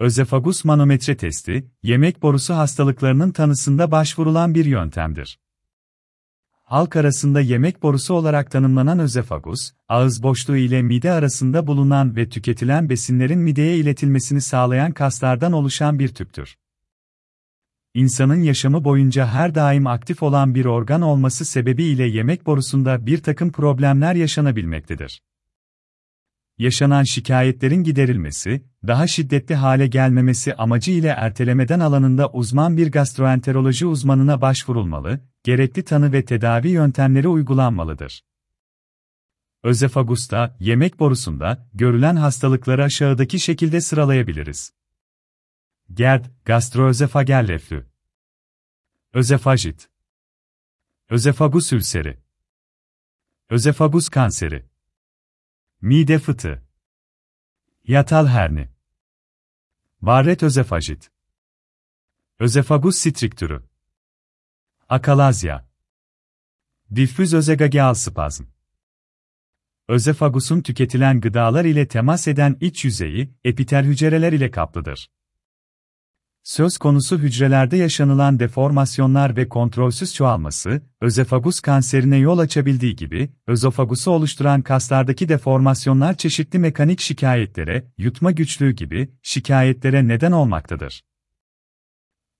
Özefagus manometre testi, yemek borusu hastalıklarının tanısında başvurulan bir yöntemdir. Halk arasında yemek borusu olarak tanımlanan özefagus, ağız boşluğu ile mide arasında bulunan ve tüketilen besinlerin mideye iletilmesini sağlayan kaslardan oluşan bir tüptür. İnsanın yaşamı boyunca her daim aktif olan bir organ olması sebebiyle yemek borusunda bir takım problemler yaşanabilmektedir. Yaşanan şikayetlerin giderilmesi, daha şiddetli hale gelmemesi amacı ile ertelemeden alanında uzman bir gastroenteroloji uzmanına başvurulmalı, gerekli tanı ve tedavi yöntemleri uygulanmalıdır. Özefagus'ta, yemek borusunda, görülen hastalıkları aşağıdaki şekilde sıralayabiliriz. GERD, gastroözefageal reflü. Özefajit. Özefagus ülseri. Özefagus kanseri. Mide fıtığı. Yatal herni. Varet özefacit. Özefagus sitriktürü. Akalazya. Diffüz özefageal spazm. Özefagusun tüketilen gıdalar ile temas eden iç yüzeyi, epitel hücreler ile kaplıdır. Söz konusu hücrelerde yaşanılan deformasyonlar ve kontrolsüz çoğalması, özefagus kanserine yol açabildiği gibi, özefagusu oluşturan kaslardaki deformasyonlar çeşitli mekanik şikayetlere, yutma güçlüğü gibi, şikayetlere neden olmaktadır.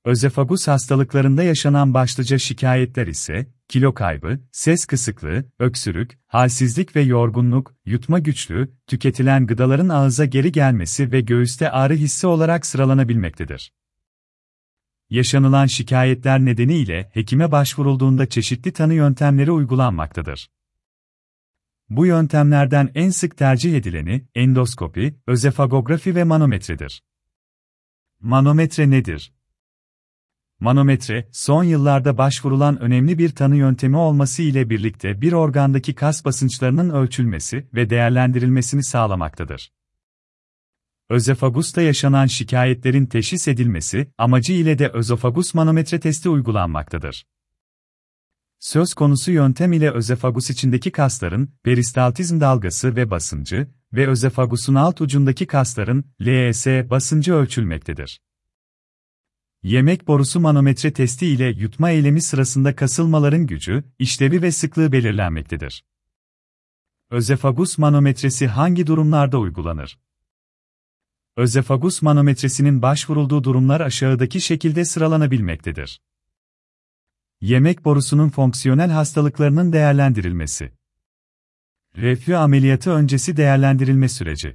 Özefagus hastalıklarında yaşanan başlıca şikayetler ise, kilo kaybı, ses kısıklığı, öksürük, halsizlik ve yorgunluk, yutma güçlüğü, tüketilen gıdaların ağıza geri gelmesi ve göğüste ağrı hissi olarak sıralanabilmektedir. Yaşanılan şikayetler nedeniyle hekime başvurulduğunda çeşitli tanı yöntemleri uygulanmaktadır. Bu yöntemlerden en sık tercih edileni endoskopi, özefagografi ve manometredir. Manometre nedir? Manometre, son yıllarda başvurulan önemli bir tanı yöntemi olması ile birlikte bir organdaki kas basınçlarının ölçülmesi ve değerlendirilmesini sağlamaktadır. Özefagus'ta yaşanan şikayetlerin teşhis edilmesi amacı ile de özefagus manometre testi uygulanmaktadır. Söz konusu yöntem ile özefagus içindeki kasların peristaltizm dalgası ve basıncı ve özefagusun alt ucundaki kasların LES basıncı ölçülmektedir. Yemek borusu manometre testi ile yutma eylemi sırasında kasılmaların gücü, işlevi ve sıklığı belirlenmektedir. Özefagus manometresi hangi durumlarda uygulanır? Özefagus manometresinin başvurulduğu durumlar aşağıdaki şekilde sıralanabilmektedir. Yemek borusunun fonksiyonel hastalıklarının değerlendirilmesi. Reflü ameliyatı öncesi değerlendirilme süreci.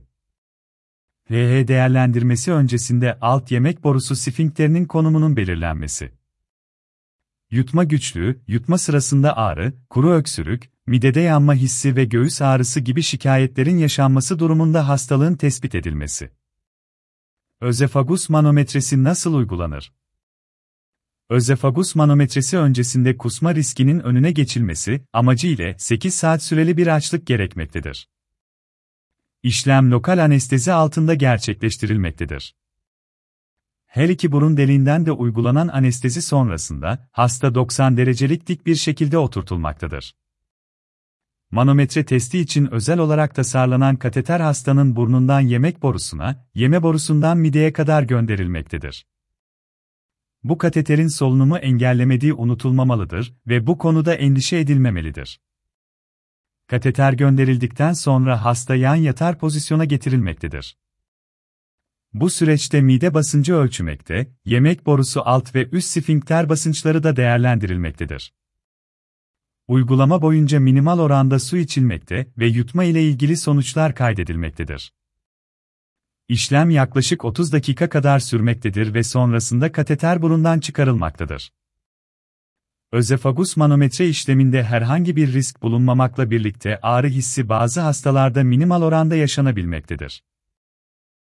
pH değerlendirmesi öncesinde alt yemek borusu sfinkterinin konumunun belirlenmesi. Yutma güçlüğü, yutma sırasında ağrı, kuru öksürük, midede yanma hissi ve göğüs ağrısı gibi şikayetlerin yaşanması durumunda hastalığın tespit edilmesi. Özefagus manometresi nasıl uygulanır? Özefagus manometresi öncesinde kusma riskinin önüne geçilmesi amacı ile 8 saat süreli bir açlık gerekmektedir. İşlem lokal anestezi altında gerçekleştirilmektedir. Her iki burun deliğinden de uygulanan anestezi sonrasında, hasta 90 derecelik dik bir şekilde oturtulmaktadır. Manometre testi için özel olarak tasarlanan kateter hastanın burnundan yemek borusuna, yeme borusundan mideye kadar gönderilmektedir. Bu kateterin solunumu engellemediği unutulmamalıdır ve bu konuda endişe edilmemelidir. Kateter gönderildikten sonra hasta yan yatar pozisyona getirilmektedir. Bu süreçte mide basıncı ölçülmekte, yemek borusu alt ve üst sfinkter basınçları da değerlendirilmektedir. Uygulama boyunca minimal oranda su içilmekte ve yutma ile ilgili sonuçlar kaydedilmektedir. İşlem yaklaşık 30 dakika kadar sürmektedir ve sonrasında kateter burundan çıkarılmaktadır. Özefagus manometre işleminde herhangi bir risk bulunmamakla birlikte ağrı hissi bazı hastalarda minimal oranda yaşanabilmektedir.